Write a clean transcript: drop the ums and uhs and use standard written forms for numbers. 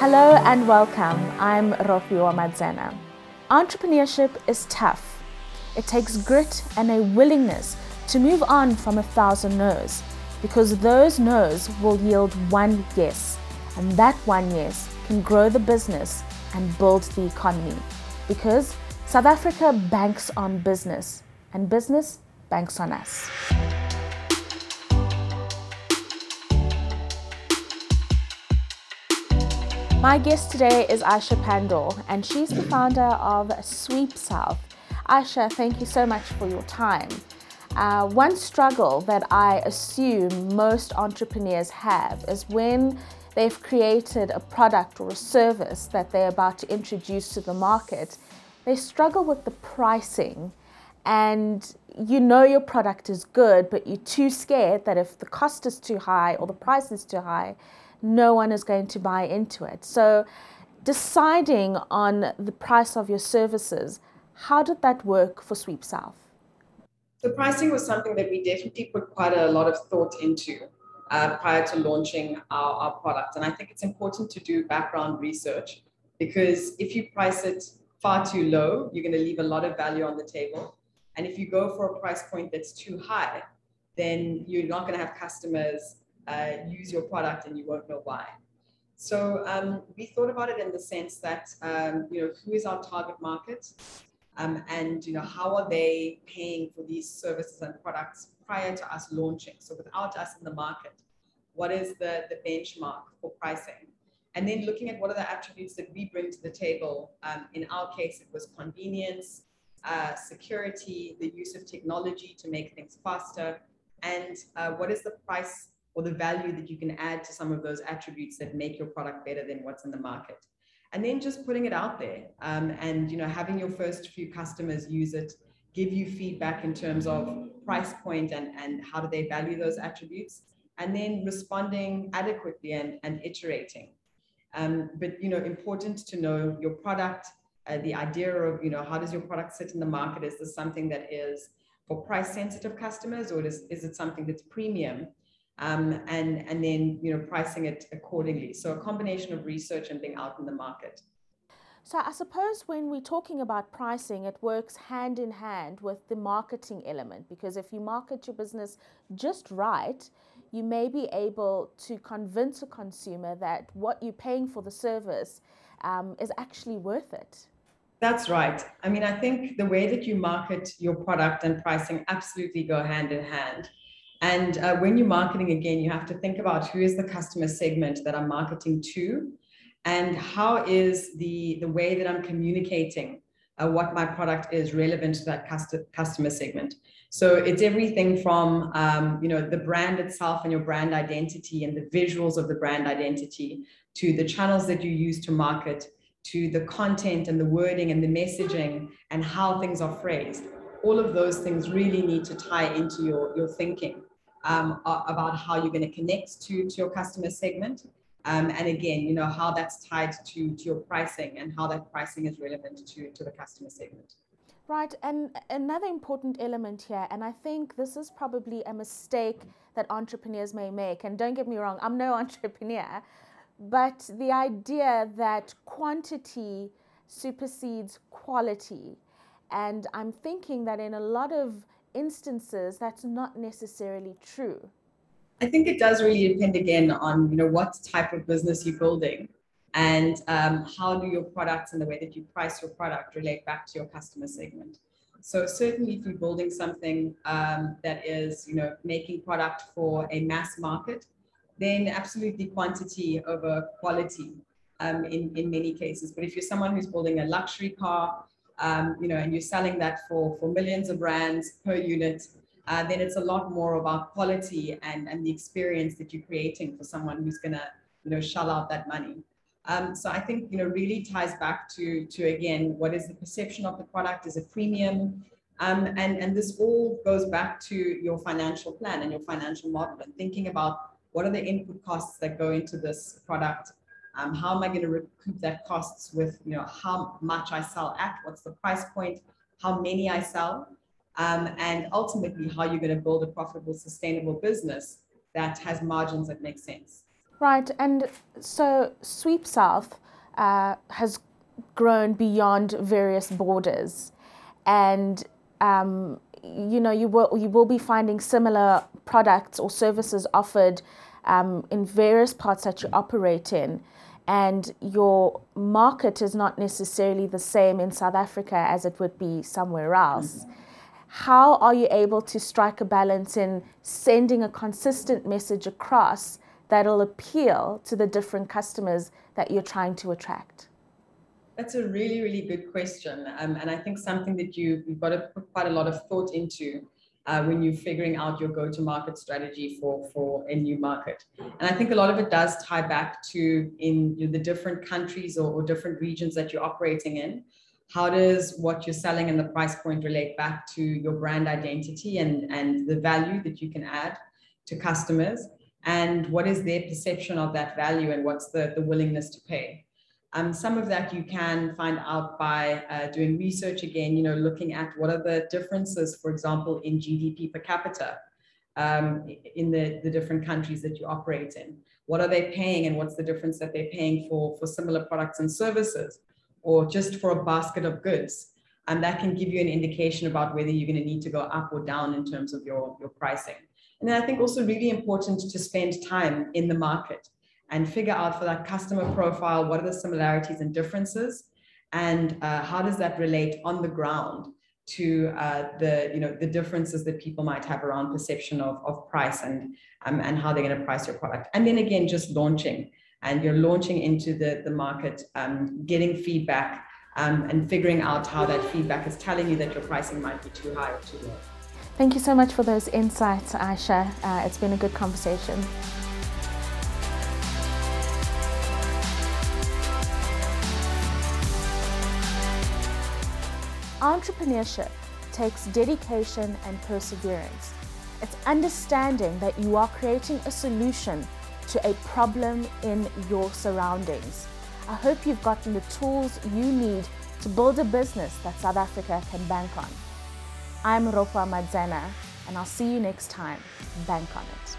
Hello and welcome. I'm Rofiwa Madzana. Entrepreneurship is tough. It takes grit and a willingness to move on from 1,000 no's, because those no's will yield one yes, and that one yes can grow the business and build the economy, because South Africa banks on business and business banks on us. My guest today is Aisha Pandor, and she's the founder of SweepSouth. Aisha, thank you so much for your time. One struggle that I assume most entrepreneurs have is when they've created a product or a service that they're about to introduce to the market, they struggle with the pricing. And you know your product is good, but you're too scared that if the cost is too high or the price is too high, no one is going to buy into it. So deciding on the price of your services, how did that work for SweepSouth? The pricing was something that we definitely put quite a lot of thought into prior to launching our product. And I think it's important to do background research, because if you price it far too low, you're going to leave a lot of value on the table. And if you go for a price point that's too high, then you're not going to have customers use your product, and you won't know why. So we thought about it in the sense that, who is our target market? And how are they paying for these services and products prior to us launching? So without us in the market, what is the benchmark for pricing? And then looking at what are the attributes that we bring to the table. In our case, it was convenience, security, the use of technology to make things faster, and what is the price or the value that you can add to some of those attributes that make your product better than what's in the market. And then just putting it out there and having your first few customers use it, give you feedback in terms of price point and how do they value those attributes, and then responding adequately and iterating. But important to know your product, the idea of, how does your product sit in the market? Is this something that is for price sensitive customers, or is it something that's premium? And then pricing it accordingly. So a combination of research and being out in the market. So I suppose when we're talking about pricing, it works hand in hand with the marketing element, because if you market your business just right, you may be able to convince a consumer that what you're paying for the service is actually worth it. That's right. I mean, I think the way that you market your product and pricing absolutely go hand in hand. And when you're marketing, again, you have to think about who is the customer segment that I'm marketing to, and how is the way that I'm communicating what my product is relevant to that customer segment. So it's everything from, the brand itself and your brand identity and the visuals of the brand identity, to the channels that you use to market, to the content and the wording and the messaging and how things are phrased. All of those things really need to tie into your thinking about how you're going to connect to your customer segment. And again, how that's tied to your pricing, and how that pricing is relevant to the customer segment. Right. And another important element here, and I think this is probably a mistake that entrepreneurs may make. And don't get me wrong, I'm no entrepreneur, but the idea that quantity supersedes quality. And I'm thinking that in a lot of instances, that's not necessarily true. I think it does really depend again on what type of business you're building, and how do your products and the way that you price your product relate back to your customer segment. So certainly if you're building something that is making product for a mass market, then absolutely quantity over quality in many cases. But if you're someone who's building a luxury car, and you're selling that for millions of rands per unit, then it's a lot more about quality and the experience that you're creating for someone who's going to, shell out that money. So I think, really ties back to again, what is the perception of the product? Is it premium? And this all goes back to your financial plan and your financial model, and thinking about what are the input costs that go into this product. How am I going to recoup that costs with, how much I sell at, what's the price point, how many I sell, and ultimately how you're going to build a profitable, sustainable business that has margins that make sense. Right, and so SweepSouth has grown beyond various borders, and you know, you will be finding similar products or services offered in various parts that you operate in, and your market is not necessarily the same in South Africa as it would be somewhere else. Mm-hmm. How are you able to strike a balance in sending a consistent message across that'll appeal to the different customers that you're trying to attract? That's a really, really good question. And I think something that you've got to put quite a lot of thought into when you're figuring out your go-to-market strategy for a new market. And I think a lot of it does tie back to the different countries or different regions that you're operating in. How does what you're selling and the price point relate back to your brand identity and the value that you can add to customers? And what is their perception of that value, and what's the willingness to pay? Some of that you can find out by doing research again, looking at what are the differences, for example, in GDP per capita in the different countries that you operate in. What are they paying, and what's the difference that they're paying for similar products and services, or just for a basket of goods? And that can give you an indication about whether you're going to need to go up or down in terms of your pricing. And then I think also really important to spend time in the market and figure out for that customer profile, what are the similarities and differences, and how does that relate on the ground to the differences that people might have around perception of price and how they're going to price your product. And then again, just launching, and you're launching into the market, getting feedback and figuring out how that feedback is telling you that your pricing might be too high or too low. Thank you so much for those insights, Aisha. It's been a good conversation. Entrepreneurship takes dedication and perseverance. It's understanding that you are creating a solution to a problem in your surroundings. I hope you've gotten the tools you need to build a business that South Africa can bank on. I'm Rofiwa Madzana, and I'll see you next time. Bank on it.